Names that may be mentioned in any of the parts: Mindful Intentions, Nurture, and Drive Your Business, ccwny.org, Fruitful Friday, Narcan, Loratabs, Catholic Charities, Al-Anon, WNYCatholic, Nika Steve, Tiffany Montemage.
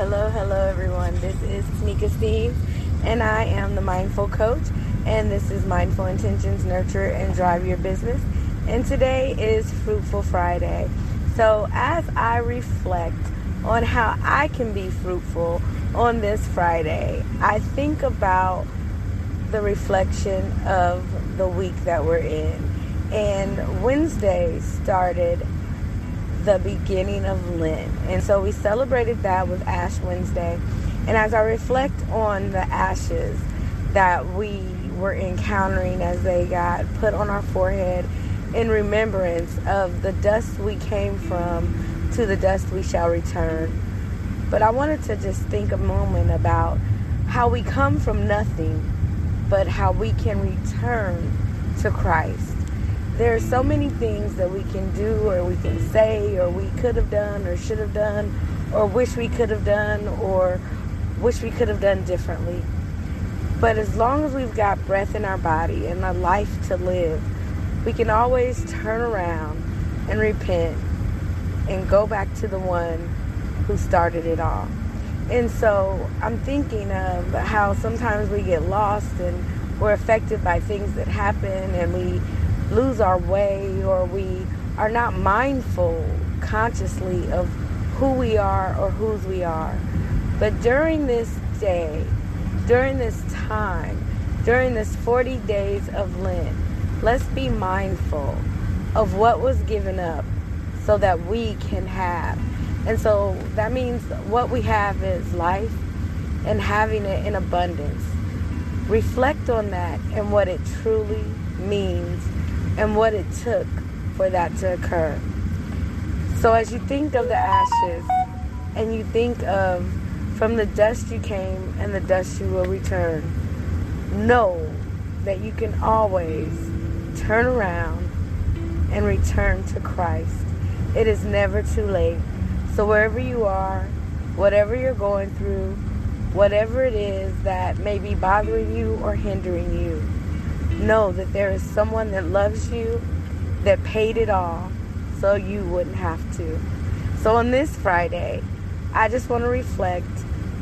Hello everyone. This is Nika Steve, and I am the Mindful Coach, and this is Mindful Intentions, Nurture, and Drive Your Business, and today is Fruitful Friday. So as I reflect on how I can be fruitful on this Friday, I think about the reflection of the week that we're in, and Wednesday started the beginning of Lent, and so we celebrated that with Ash Wednesday. And as I reflect on the ashes that we were encountering as they got put on our forehead in remembrance of the dust we came from, to the dust we shall return. But I wanted to just think a moment about how we come from nothing, but how we can return to Christ. There are so many things that we can do, or we can say, or we could have done, or should have done, or wish we could have done, or wish we could have done differently. But as long as we've got breath in our body and a life to live, we can always turn around and repent and go back to the one who started it all. And so I'm thinking of how sometimes we get lost and we're affected by things that happen, and we lose our way, or we are not mindful consciously of who we are or whose we are. But during this day, during this time, during this 40 days of Lent, let's be mindful of what was given up so that we can have. And so that means what we have is life, and having it in abundance. Reflect on that and what it truly means, and what it took for that to occur. So as you think of the ashes, and you think of from the dust you came and the dust you will return, know that you can always turn around and return to Christ. It is never too late. So wherever you are, whatever you're going through, whatever it is that may be bothering you or hindering you, know that there is someone that loves you, that paid it all so you wouldn't have to. So on this Friday, I just want to reflect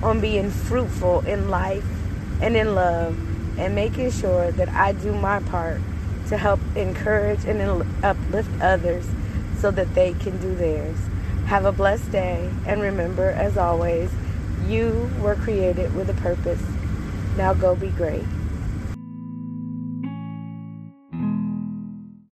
on being fruitful in life and in love, and making sure that I do my part to help encourage and uplift others so that they can do theirs. Have a blessed day, and remember, as always, you were created with a purpose. Now go be great.